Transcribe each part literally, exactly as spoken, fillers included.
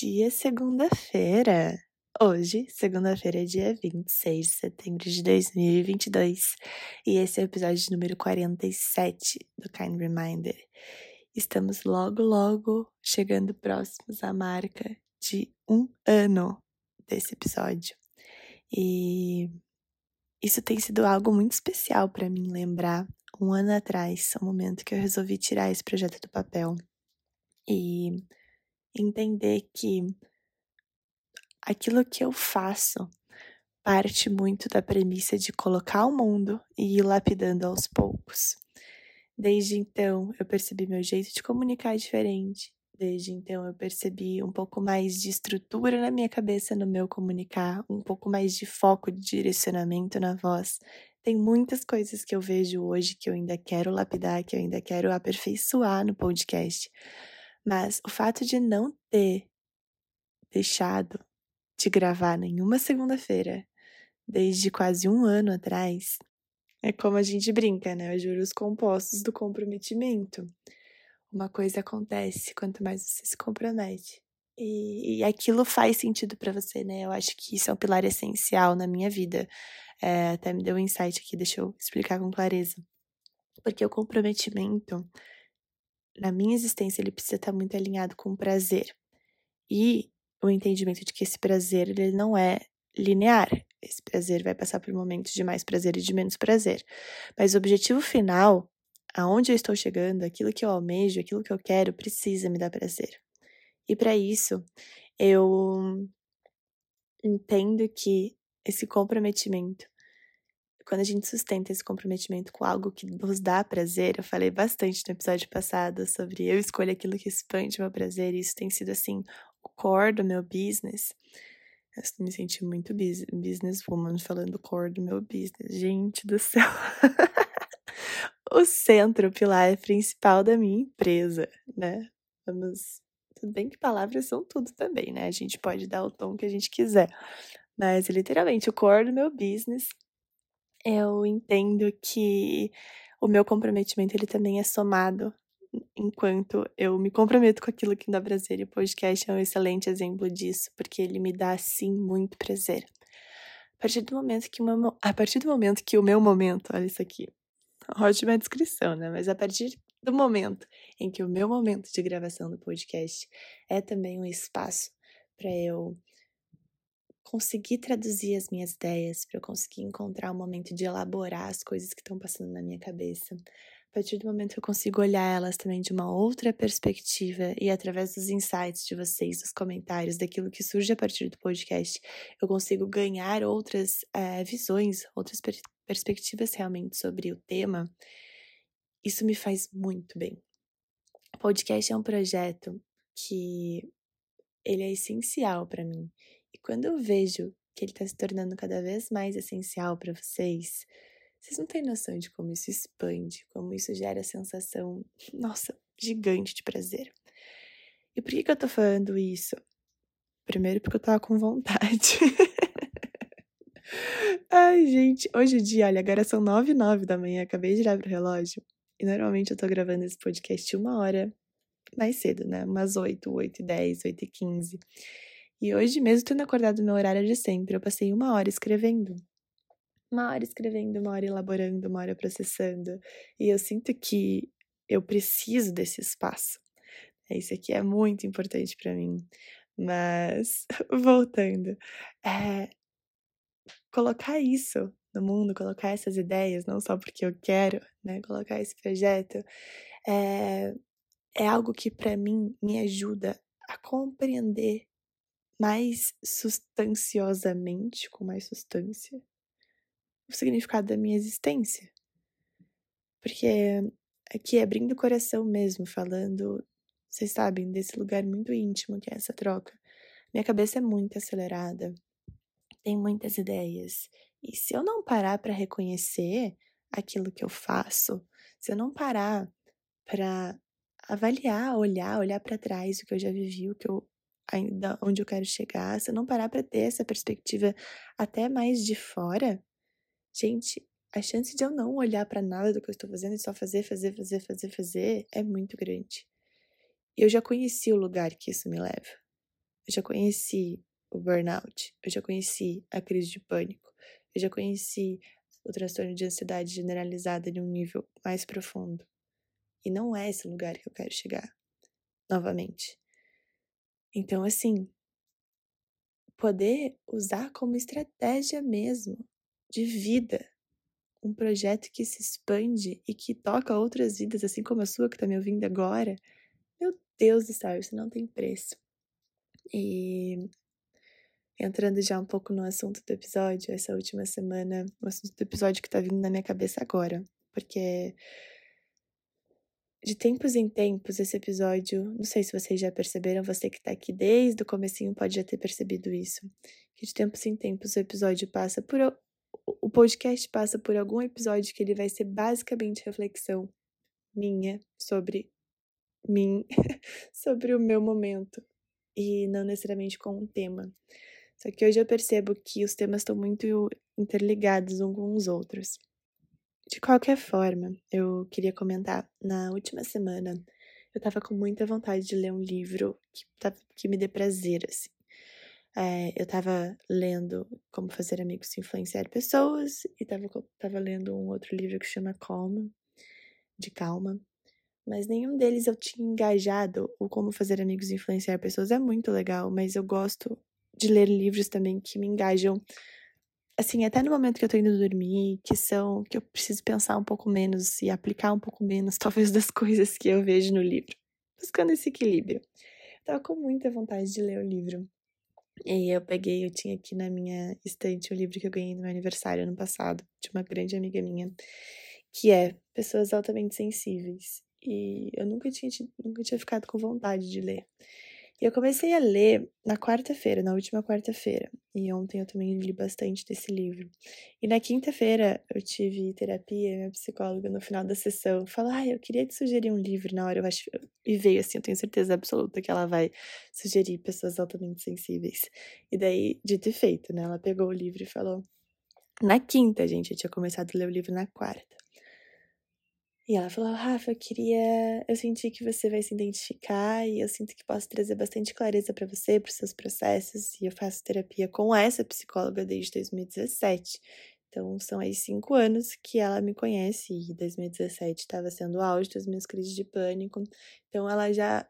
dia, segunda-feira! Hoje, segunda-feira, é dia vinte e seis de setembro de dois mil e vinte e dois, e esse é o episódio número quarenta e sete do Kind Reminder. Estamos logo, logo chegando próximos à marca de um ano desse episódio. E isso tem sido algo muito especial para mim lembrar um ano atrás, o momento que eu resolvi tirar esse projeto do papel e entender que aquilo que eu faço parte muito da premissa de colocar o mundo e ir lapidando aos poucos. Desde então, eu percebi meu jeito de comunicar diferente. Desde então, eu percebi um pouco mais de estrutura na minha cabeça no meu comunicar, um pouco mais de foco, de direcionamento na voz. Tem muitas coisas que eu vejo hoje que eu ainda quero lapidar, que eu ainda quero aperfeiçoar no podcast. Mas o fato de não ter deixado de gravar nenhuma segunda-feira, desde quase um ano atrás, é como a gente brinca, né? Eu juro os compostos do comprometimento. Uma coisa acontece quanto mais você se compromete. E, e aquilo faz sentido pra você, né? Eu acho que isso é um pilar essencial na minha vida. É, até me deu um insight aqui, deixa eu explicar com clareza. Porque o comprometimento, na minha existência, ele precisa estar muito alinhado com o prazer. E o entendimento de que esse prazer, ele não é linear. Esse prazer vai passar por momentos de mais prazer e de menos prazer. Mas o objetivo final, aonde eu estou chegando, aquilo que eu almejo, aquilo que eu quero, precisa me dar prazer. E para isso, eu entendo que esse comprometimento, quando a gente sustenta esse comprometimento com algo que nos dá prazer, eu falei bastante no episódio passado sobre eu escolho aquilo que expande meu prazer, e isso tem sido, assim, o core do meu business. Eu me senti muito businesswoman falando o core do meu business. Gente do céu! O centro, o pilar principal da minha empresa, né? Vamos... Tudo bem que palavras são tudo também, né? A gente pode dar o tom que a gente quiser. Mas, literalmente, o core do meu business, eu entendo que o meu comprometimento, ele também é somado enquanto eu me comprometo com aquilo que me dá prazer. E o podcast é um excelente exemplo disso, porque ele me dá, sim, muito prazer. A partir do momento que o meu, a partir do momento que o meu momento... Olha isso aqui. Ótima descrição, né? Mas a partir do momento em que o meu momento de gravação do podcast é também um espaço para eu conseguir traduzir as minhas ideias, para eu conseguir encontrar o momento de elaborar as coisas que estão passando na minha cabeça. A partir do momento que eu consigo olhar elas também de uma outra perspectiva e através dos insights de vocês, dos comentários, daquilo que surge a partir do podcast, eu consigo ganhar outras é, visões, outras perspectivas, perspectivas realmente sobre o tema, isso me faz muito bem. O podcast é um projeto que ele é essencial para mim. E quando eu vejo que ele está se tornando cada vez mais essencial para vocês, vocês não têm noção de como isso expande, como isso gera a sensação, nossa, gigante de prazer. E por que que eu tô falando isso? Primeiro porque eu tava com vontade. Ai, gente, hoje em dia, olha, agora são nove e nove da manhã, acabei de olhar pro relógio, e normalmente eu tô gravando esse podcast uma hora mais cedo, né, umas oito, oito e dez, oito e quinze, e hoje mesmo, tendo acordado no meu horário de sempre, eu passei uma hora escrevendo, uma hora escrevendo, uma hora elaborando, uma hora processando, e eu sinto que eu preciso desse espaço, isso aqui é muito importante pra mim, mas, voltando, é... colocar isso no mundo, colocar essas ideias, não só porque eu quero, né, colocar esse projeto, é, é algo que para mim me ajuda a compreender mais substanciosamente, com mais substância, o significado da minha existência. Porque aqui, abrindo o coração mesmo, falando, vocês sabem, desse lugar muito íntimo que é essa troca, minha cabeça é muito acelerada, tem muitas ideias, e se eu não parar para reconhecer aquilo que eu faço, se eu não parar para avaliar, olhar, olhar para trás o que eu já vivi, o que eu ainda, onde eu quero chegar, se eu não parar para ter essa perspectiva até mais de fora, gente, a chance de eu não olhar para nada do que eu estou fazendo e só fazer, fazer, fazer, fazer, fazer, é muito grande. Eu já conheci o lugar que isso me leva. Eu já conheci o burnout, eu já conheci a crise de pânico, eu já conheci o transtorno de ansiedade generalizada de um nível mais profundo. E não é esse lugar que eu quero chegar, novamente. Então, assim, poder usar como estratégia mesmo de vida um projeto que se expande e que toca outras vidas, assim como a sua que está me ouvindo agora, meu Deus do céu, isso não tem preço. E entrando já um pouco no assunto do episódio, essa última semana, o assunto do episódio que está vindo na minha cabeça agora, porque de tempos em tempos esse episódio, não sei se vocês já perceberam, você que está aqui desde o comecinho pode já ter percebido isso, que de tempos em tempos o episódio passa por... O podcast passa por algum episódio que ele vai ser basicamente reflexão minha sobre mim, sobre o meu momento, e não necessariamente com um tema. Só que hoje eu percebo que os temas estão muito interligados uns com os outros. De qualquer forma, eu queria comentar, na última semana, eu estava com muita vontade de ler um livro que, que me dê prazer, assim. É, eu tava lendo Como Fazer Amigos e Influenciar Pessoas e tava, tava lendo um outro livro que chama Calma, de Calma, mas nenhum deles eu tinha engajado. O Como Fazer Amigos e Influenciar Pessoas é muito legal, mas eu gosto de ler livros também que me engajam, assim, até no momento que eu tô indo dormir, que são, que eu preciso pensar um pouco menos e aplicar um pouco menos, talvez, das coisas que eu vejo no livro, buscando esse equilíbrio. Eu tava com muita vontade de ler o livro. E eu peguei, eu tinha aqui na minha estante o livro que eu ganhei no meu aniversário ano passado, de uma grande amiga minha, que é Pessoas Altamente Sensíveis. E eu nunca tinha, nunca tinha ficado com vontade de ler. E eu comecei a ler na quarta-feira, na última quarta-feira. E ontem eu também li bastante desse livro. E na quinta-feira eu tive terapia, minha psicóloga no final da sessão falou, ah, eu queria te sugerir um livro na hora, eu acho. E veio assim, eu tenho certeza absoluta que ela vai sugerir Pessoas Altamente Sensíveis. E daí, dito e feito, né? Ela pegou o livro e falou. Na quinta, gente, eu tinha começado a ler o livro na quarta. E ela falou, Rafa, eu queria... Eu senti que você vai se identificar e eu sinto que posso trazer bastante clareza para você, para os seus processos. E eu faço terapia com essa psicóloga desde dois mil e dezessete. Então, são aí cinco anos que ela me conhece. E dois mil e dezessete estava sendo o auge das minhas crises de pânico. Então, ela já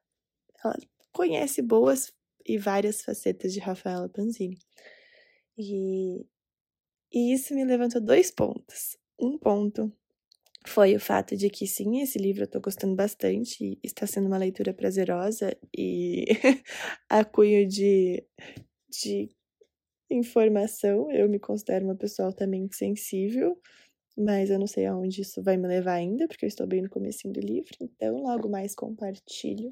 ela conhece boas e várias facetas de Rafaela Panzini. E, e isso me levantou dois pontos. Um ponto... foi o fato de que, sim, esse livro eu tô gostando bastante e está sendo uma leitura prazerosa e a cunho de, de informação. Eu me considero uma pessoa altamente sensível, mas eu não sei aonde isso vai me levar ainda, porque eu estou bem no comecinho do livro, então logo mais compartilho.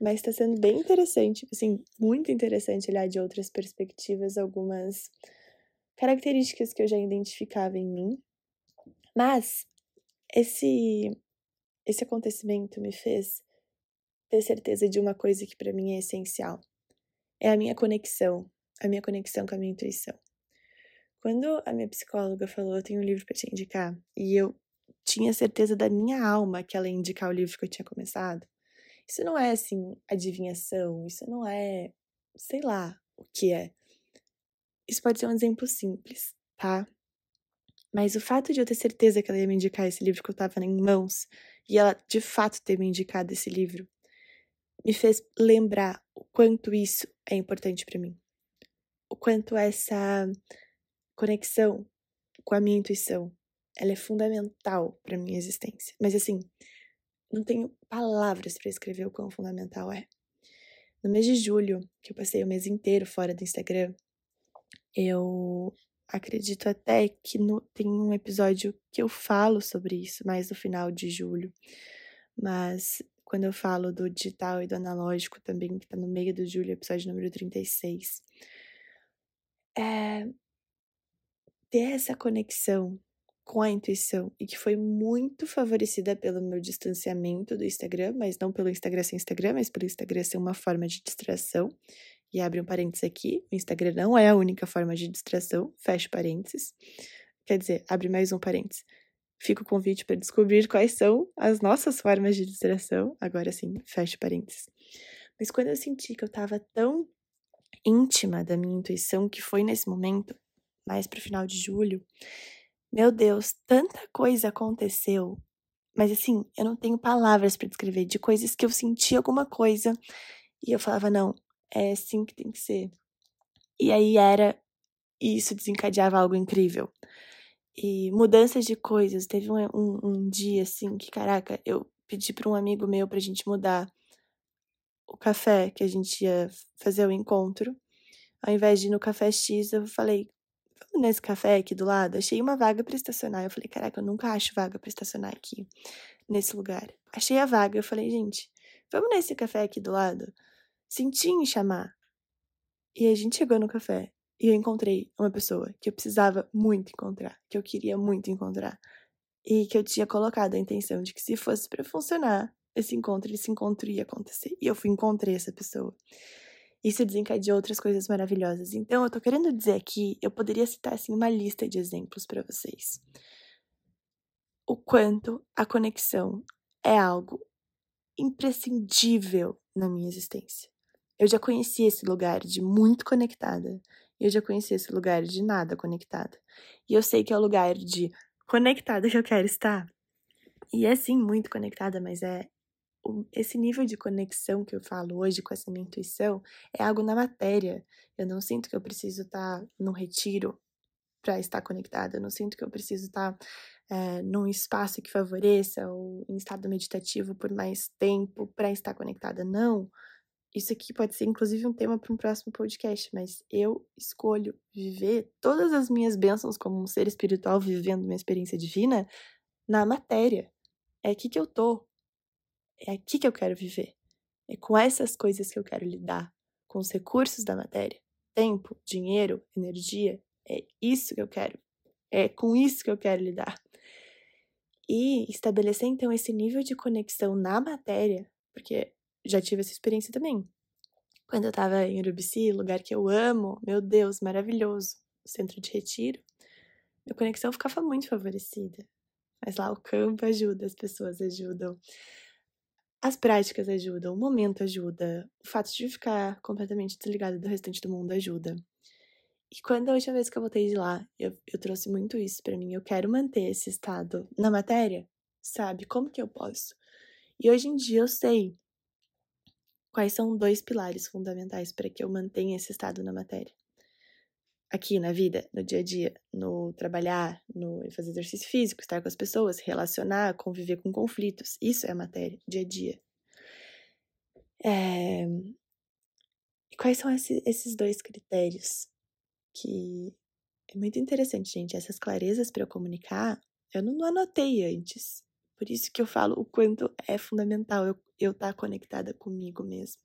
Mas está sendo bem interessante, assim, muito interessante olhar de outras perspectivas algumas características que eu já identificava em mim, mas... Esse, esse acontecimento me fez ter certeza de uma coisa que para mim é essencial. É a minha conexão, a minha conexão com a minha intuição. Quando a minha psicóloga falou, eu tenho um livro para te indicar, e eu tinha certeza da minha alma que ela ia indicar o livro que eu tinha começado, isso não é, assim, adivinhação, isso não é, sei lá o que é. Isso pode ser um exemplo simples, tá? Mas o fato de eu ter certeza que ela ia me indicar esse livro que eu tava em mãos, e ela de fato ter me indicado esse livro, me fez lembrar o quanto isso é importante para mim. O quanto essa conexão com a minha intuição, ela é fundamental pra minha existência. Mas assim, não tenho palavras para escrever o quão fundamental é. No mês de julho, que eu passei o mês inteiro fora do Instagram, eu... acredito até que no, tem um episódio que eu falo sobre isso, mais no final de julho. Mas quando eu falo do digital e do analógico também, que tá no meio do julho, episódio número trinta e seis. É, ter essa conexão com a intuição, e que foi muito favorecida pelo meu distanciamento do Instagram, mas não pelo Instagram sem Instagram, mas pelo Instagram ser uma forma de distração. E abre um parênteses aqui, o Instagram não é a única forma de distração, fecha parênteses. Quer dizer, abre mais um parênteses. Fica o convite para descobrir quais são as nossas formas de distração. Agora sim, fecha parênteses. Mas quando eu senti que eu estava tão íntima da minha intuição, que foi nesse momento, mais pro final de julho, meu Deus, tanta coisa aconteceu, mas assim, eu não tenho palavras pra descrever, de coisas que eu senti alguma coisa, e eu falava, não, é assim que tem que ser. E aí era, e isso desencadeava algo incrível. E mudanças de coisas, teve um, um, um dia assim, que caraca, eu pedi pra um amigo meu pra gente mudar o café que a gente ia fazer o encontro. Ao invés de ir no café X, eu falei, vamos nesse café aqui do lado? Achei uma vaga pra estacionar. Eu falei, caraca, eu nunca acho vaga pra estacionar aqui, nesse lugar. Achei a vaga, eu falei, gente, vamos nesse café aqui do lado? Senti em chamar. E a gente chegou no café e eu encontrei uma pessoa que eu precisava muito encontrar, que eu queria muito encontrar. E que eu tinha colocado a intenção de que se fosse pra funcionar, esse encontro, esse encontro ia acontecer. E eu fui encontrei essa pessoa. Isso desencadeou outras coisas maravilhosas. Então, eu tô querendo dizer aqui, eu poderia citar, assim, uma lista de exemplos pra vocês. O quanto a conexão é algo imprescindível na minha existência. Eu já conheci esse lugar de muito conectada. E eu já conheci esse lugar de nada conectada. E eu sei que é o lugar de conectada que eu quero estar. E é, sim, muito conectada, mas é... esse nível de conexão que eu falo hoje com essa minha intuição é algo na matéria. Eu não sinto que eu preciso estar num retiro para estar conectada. Eu não sinto que eu preciso estar é, num espaço que favoreça ou em estado meditativo por mais tempo para estar conectada. Não. Isso aqui pode ser, inclusive, um tema para um próximo podcast, mas eu escolho viver todas as minhas bênçãos como um ser espiritual vivendo minha experiência divina na matéria. É aqui que eu tô. É aqui que eu quero viver. É com essas coisas que eu quero lidar. Com os recursos da matéria. Tempo, dinheiro, energia. É isso que eu quero. É com isso que eu quero lidar. E estabelecer, então, esse nível de conexão na matéria. Porque já tive essa experiência também. Quando eu estava em Urubici, lugar que eu amo. Meu Deus, maravilhoso. Centro de retiro. Minha conexão ficava muito favorecida. Mas lá o campo ajuda, as pessoas ajudam. As práticas ajudam, o momento ajuda, o fato de ficar completamente desligada do restante do mundo ajuda. E quando a última vez que eu voltei de lá, eu, eu trouxe muito isso pra mim. Eu quero manter esse estado na matéria, sabe? Como que eu posso? E hoje em dia eu sei quais são dois pilares fundamentais para que eu mantenha esse estado na matéria. Aqui na vida, no dia a dia, no trabalhar, no fazer exercício físico, estar com as pessoas, relacionar, conviver com conflitos. Isso é a matéria, dia a dia. É... E quais são esse, esses dois critérios? Que é muito interessante, gente. Essas clarezas para eu comunicar, eu não anotei antes. Por isso que eu falo o quanto é fundamental eu, eu estar conectada comigo mesmo.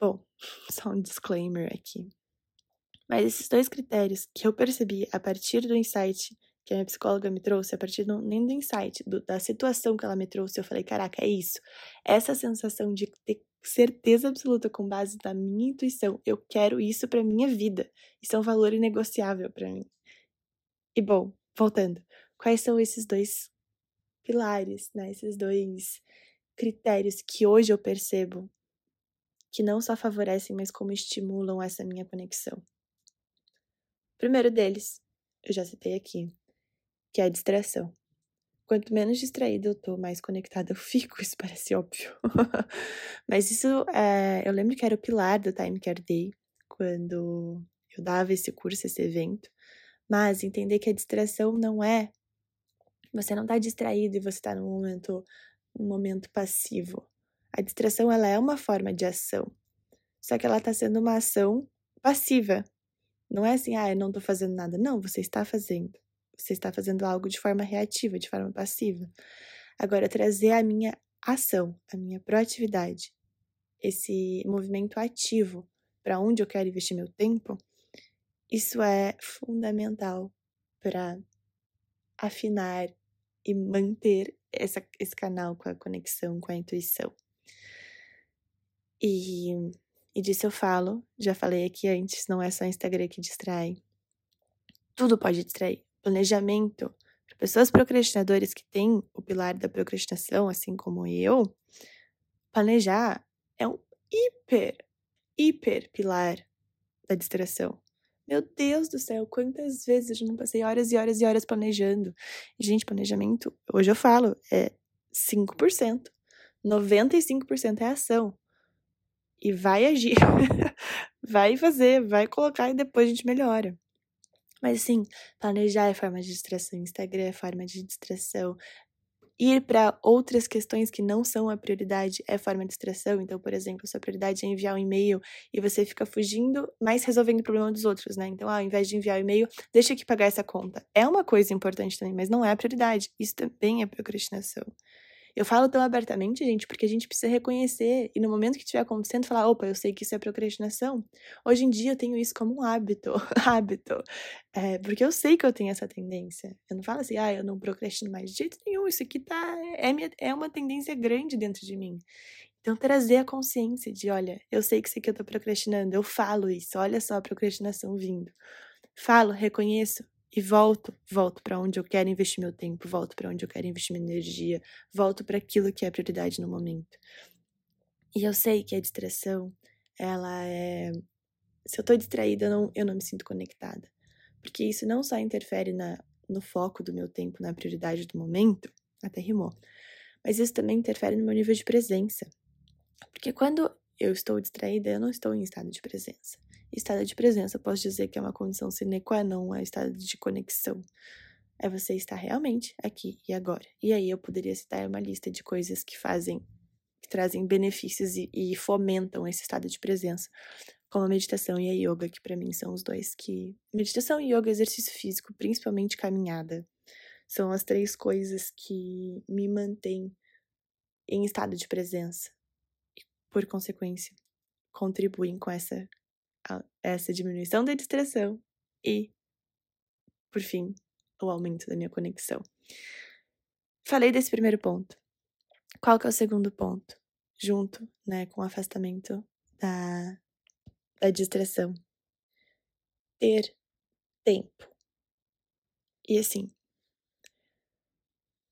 Bom, só um disclaimer aqui. Mas esses dois critérios que eu percebi a partir do insight que a minha psicóloga me trouxe, a partir do, nem do insight, do, da situação que ela me trouxe, eu falei, caraca, é isso. Essa sensação de ter certeza absoluta com base na minha intuição. Eu quero isso pra minha vida. Isso é um valor inegociável pra mim. E bom, voltando. Quais são esses dois pilares, né? Esses dois critérios que hoje eu percebo que não só favorecem, mas como estimulam essa minha conexão? Primeiro deles, eu já citei aqui, que é a distração. Quanto menos distraída eu tô, mais conectada eu fico, isso parece óbvio. Mas isso, é, eu lembro que era o pilar do Time Care Day, quando eu dava esse curso, esse evento. Mas entender que a distração não é, você não tá distraído e você tá num momento, num momento passivo. A distração, ela é uma forma de ação, só que ela tá sendo uma ação passiva. Não é assim, ah, eu não tô fazendo nada. Não, você está fazendo. Você está fazendo algo de forma reativa, de forma passiva. Agora, trazer a minha ação, a minha proatividade, esse movimento ativo para onde eu quero investir meu tempo, isso é fundamental para afinar e manter essa, esse canal com a conexão, com a intuição. E... E disso eu falo, já falei aqui antes, não é só Instagram que distrai. Tudo pode distrair. Planejamento. Para pessoas procrastinadoras que têm o pilar da procrastinação, assim como eu, planejar é um hiper, hiperpilar da distração. Meu Deus do céu, quantas vezes eu não passei horas e horas e horas planejando. Gente, planejamento, hoje eu falo, é cinco por cento. noventa e cinco por cento é ação. E vai agir. Vai fazer, vai colocar e depois a gente melhora. Mas assim, planejar é forma de distração, Instagram é forma de distração. Ir para outras questões que não são a prioridade é forma de distração. Então, por exemplo, sua prioridade é enviar um e-mail e você fica fugindo, mas resolvendo o problema dos outros, né? Então, ah, ao invés de enviar o e-mail, deixa aqui pagar essa conta. É uma coisa importante também, mas não é a prioridade. Isso também é procrastinação. Eu falo tão abertamente, gente, porque a gente precisa reconhecer e no momento que estiver acontecendo, falar, opa, eu sei que isso é procrastinação. Hoje em dia eu tenho isso como um hábito, hábito, é, porque eu sei que eu tenho essa tendência. Eu não falo assim, ah, eu não procrastino mais de jeito nenhum, isso aqui tá, é, minha, é uma tendência grande dentro de mim. Então, trazer a consciência de, olha, eu sei que isso aqui eu tô procrastinando, eu falo isso, olha só a procrastinação vindo. Falo, reconheço. E volto, volto para onde eu quero investir meu tempo, volto para onde eu quero investir minha energia, volto para aquilo que é prioridade no momento. E eu sei que a distração, ela é... Se eu tô distraída, eu não, eu não me sinto conectada. Porque isso não só interfere na, no foco do meu tempo, na prioridade do momento, até rimou, mas isso também interfere no meu nível de presença. Porque quando eu estou distraída, eu não estou em estado de presença. Estado de presença, eu posso dizer que é uma condição sine qua non, é estado de conexão. É você estar realmente aqui e agora. E aí eu poderia citar uma lista de coisas que fazem, que trazem benefícios e, e fomentam esse estado de presença, como a meditação e a yoga, que para mim são os dois que... Meditação e yoga, exercício físico, principalmente caminhada, são as três coisas que me mantêm em estado de presença. E, por consequência, contribuem com essa... essa diminuição da distração e, por fim, o aumento da minha conexão. Falei desse primeiro ponto. Qual que é o segundo ponto? Junto, né, com o afastamento da, da distração. Ter tempo. E assim,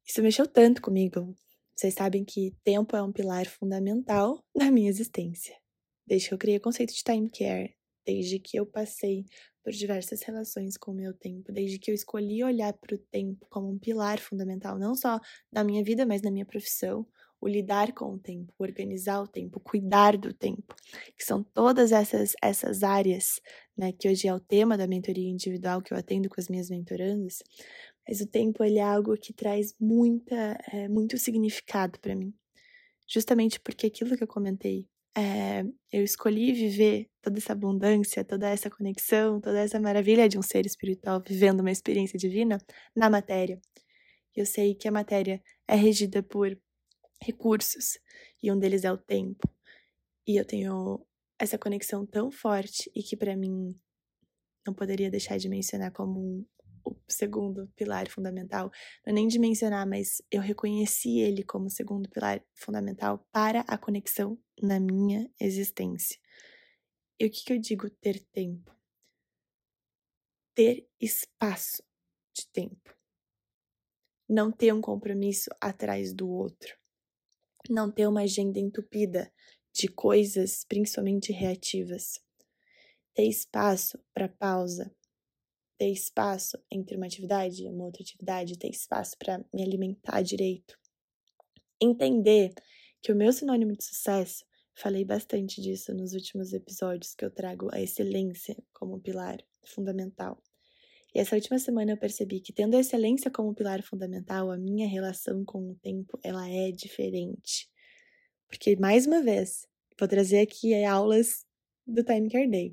isso mexeu tanto comigo. Vocês sabem que tempo é um pilar fundamental da minha existência. Desde que eu criei o conceito de time care, desde que eu passei por diversas relações com o meu tempo, desde que eu escolhi olhar para o tempo como um pilar fundamental, não só na minha vida, mas na minha profissão, o lidar com o tempo, o organizar o tempo, o cuidar do tempo, que são todas essas, essas áreas, né, que hoje é o tema da mentoria individual que eu atendo com as minhas mentorandas, mas o tempo ele é algo que traz muita, é, muito significado para mim, justamente porque aquilo que eu comentei, É, eu escolhi viver toda essa abundância, toda essa conexão, toda essa maravilha de um ser espiritual vivendo uma experiência divina na matéria. Eu sei que a matéria é regida por recursos, e um deles é o tempo. E eu tenho essa conexão tão forte e que para mim não poderia deixar de mencionar como um, o segundo pilar fundamental. Não é nem de mencionar, mas eu reconheci ele como segundo pilar fundamental para a conexão na minha existência. E o que, que eu digo ter tempo? Ter espaço de tempo. Não ter um compromisso atrás do outro. Não ter uma agenda entupida de coisas, principalmente reativas. Ter espaço para pausa. Ter espaço entre uma atividade e uma outra atividade. Ter espaço para me alimentar direito. Entender que o meu sinônimo de sucesso, falei bastante disso nos últimos episódios que eu trago a excelência como pilar fundamental. E essa última semana eu percebi que tendo a excelência como pilar fundamental, a minha relação com o tempo, ela é diferente. Porque, mais uma vez, vou trazer aqui aulas do Time Care Day.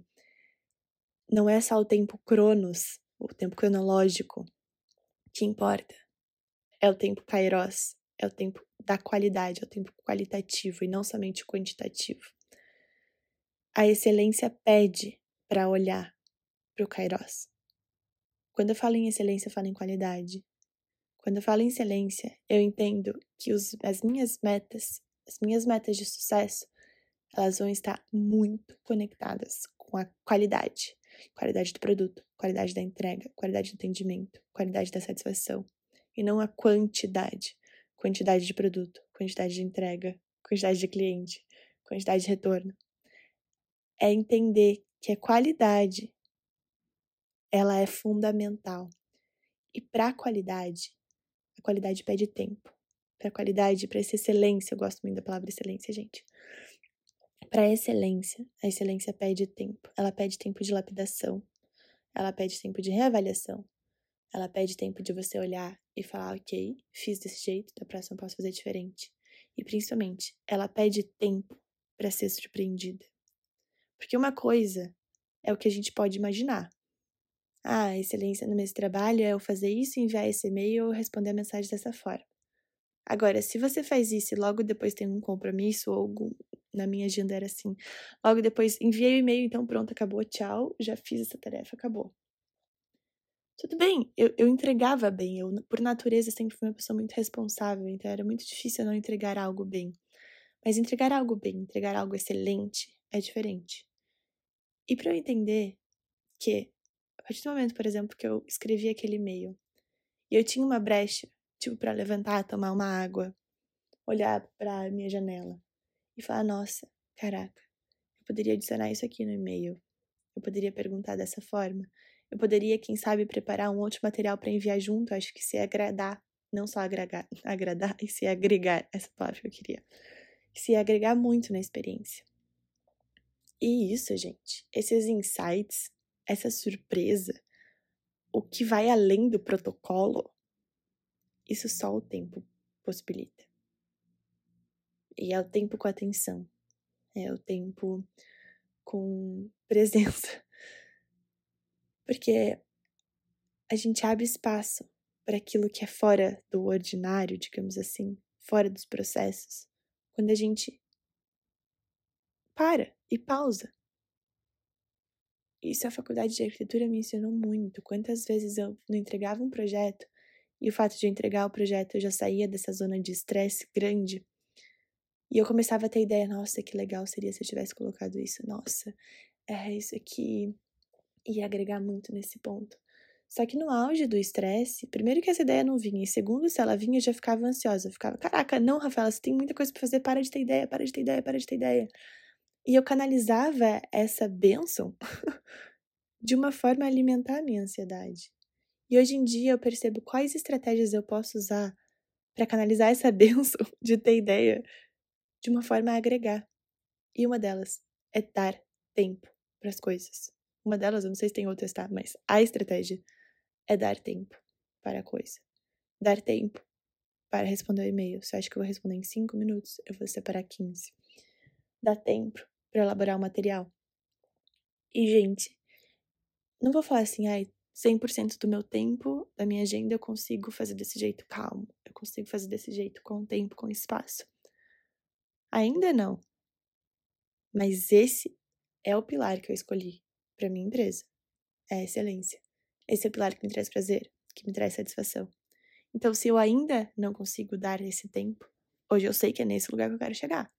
Não é só o tempo cronos, o tempo cronológico, que importa. É o tempo kairos, é o tempo da qualidade, é o tempo qualitativo e não somente o quantitativo. A excelência pede para olhar para o kairos. Quando eu falo em excelência, eu falo em qualidade. Quando eu falo em excelência, eu entendo que os, as minhas metas, as minhas metas de sucesso, elas vão estar muito conectadas com a qualidade. Qualidade do produto, qualidade da entrega, qualidade do atendimento, qualidade da satisfação. E não a quantidade. Quantidade de produto, quantidade de entrega, quantidade de cliente, quantidade de retorno. é entender que a qualidade, ela é fundamental. E para a qualidade, a qualidade pede tempo. Para a qualidade, para essa excelência, eu gosto muito da palavra excelência, gente. Para a excelência, a excelência pede tempo. Ela pede tempo de lapidação, ela pede tempo de reavaliação, ela pede tempo de você olhar e falar, ok, fiz desse jeito, da próxima eu posso fazer diferente. E principalmente, ela pede tempo para ser surpreendida. Porque uma coisa é o que a gente pode imaginar. Ah, a excelência no meu trabalho é eu fazer isso, enviar esse e-mail ou responder a mensagem dessa forma. Agora, se você faz isso e logo depois tem um compromisso ou algum... Na minha agenda era assim, logo depois enviei o e-mail, então pronto, acabou, tchau, já fiz essa tarefa, acabou. Tudo bem, eu, eu entregava bem, eu por natureza sempre fui uma pessoa muito responsável, então era muito difícil eu não entregar algo bem. Mas entregar algo bem, entregar algo excelente é diferente. E para eu entender que, a partir do momento, por exemplo, que eu escrevi aquele e-mail, e eu tinha uma brecha, tipo, para levantar, tomar uma água, olhar para minha janela, e falar, nossa, caraca, eu poderia adicionar isso aqui no e-mail, eu poderia perguntar dessa forma, eu poderia, quem sabe, preparar um outro material para enviar junto, acho que se agradar, não só agradar, agradar e se agregar, essa palavra que eu queria, se agregar muito na experiência. E isso, gente, esses insights, essa surpresa, o que vai além do protocolo, isso só o tempo possibilita. E é o tempo com atenção, é o tempo com presença. Porque a gente abre espaço para aquilo que é fora do ordinário, digamos assim, fora dos processos, quando a gente para e pausa. Isso a faculdade de arquitetura me ensinou muito. Quantas vezes eu não entregava um projeto e o fato de eu entregar o projeto eu já saía dessa zona de estresse grande. E eu começava a ter ideia, nossa, que legal seria se eu tivesse colocado isso, nossa, é isso aqui, ia agregar muito nesse ponto. Só que no auge do estresse, primeiro que essa ideia não vinha, e segundo, se ela vinha, eu já ficava ansiosa, eu ficava, caraca, não, Rafaela, você tem muita coisa pra fazer, para de ter ideia, para de ter ideia, para de ter ideia. E eu canalizava essa bênção de uma forma a alimentar a minha ansiedade. E hoje em dia eu percebo quais estratégias eu posso usar pra canalizar essa bênção de ter ideia, de uma forma a agregar. E uma delas é dar tempo para as coisas. Uma delas, eu não sei se tem outras, tá? Mas a estratégia é dar tempo para a coisa. Dar tempo para responder o e-mail. Se eu acho que eu vou responder em cinco minutos, eu vou separar quinze. Dar tempo para elaborar o material. E, gente, não vou falar assim, ai, cem por cento do meu tempo, da minha agenda, eu consigo fazer desse jeito calmo. Eu consigo fazer desse jeito com tempo, com espaço. Ainda não, mas esse é o pilar que eu escolhi para minha empresa, é a excelência. Esse é o pilar que me traz prazer, que me traz satisfação. Então, se eu ainda não consigo dar esse tempo, hoje eu sei que é nesse lugar que eu quero chegar.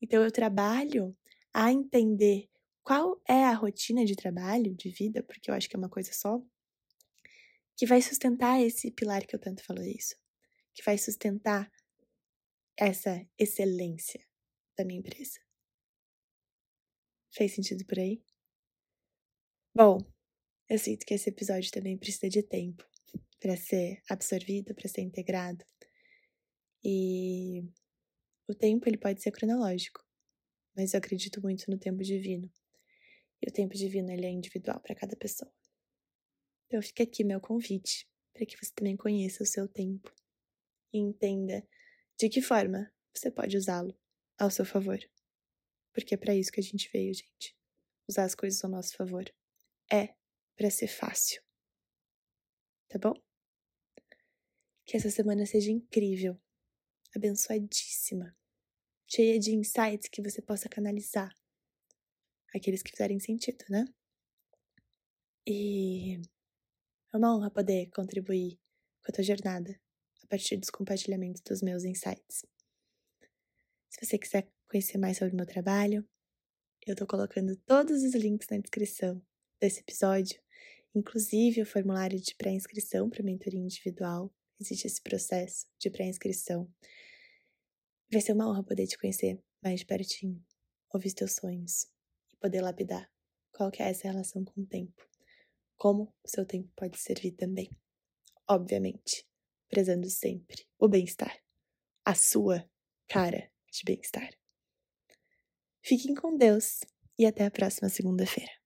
Então, eu trabalho a entender qual é a rotina de trabalho, de vida, porque eu acho que é uma coisa só, que vai sustentar esse pilar que eu tanto falo isso, que vai sustentar essa excelência da minha empresa. Fez sentido por aí? Bom, eu sinto que esse episódio também precisa de tempo para ser absorvido, para ser integrado. E o tempo ele pode ser cronológico, mas eu acredito muito no tempo divino. E o tempo divino ele é individual para cada pessoa. Então fica aqui meu convite para que você também conheça o seu tempo e entenda de que forma você pode usá-lo ao seu favor. Porque é para isso que a gente veio, gente. Usar as coisas ao nosso favor. É para ser fácil. Tá bom? Que essa semana seja incrível, abençoadíssima, cheia de insights que você possa canalizar. Aqueles que fizerem sentido, né? E é uma honra poder contribuir com a tua jornada a partir dos compartilhamentos dos meus insights. Se você quiser conhecer mais sobre o meu trabalho, eu estou colocando todos os links na descrição desse episódio, inclusive o formulário de pré-inscrição para a mentoria individual. Existe esse processo de pré-inscrição. Vai ser uma honra poder te conhecer mais de pertinho, ouvir os teus sonhos e poder lapidar qual que é essa relação com o tempo. Como o seu tempo pode servir também. Obviamente, prezando sempre o bem-estar. A sua cara de bem-estar. Fiquem com Deus e até a próxima segunda-feira.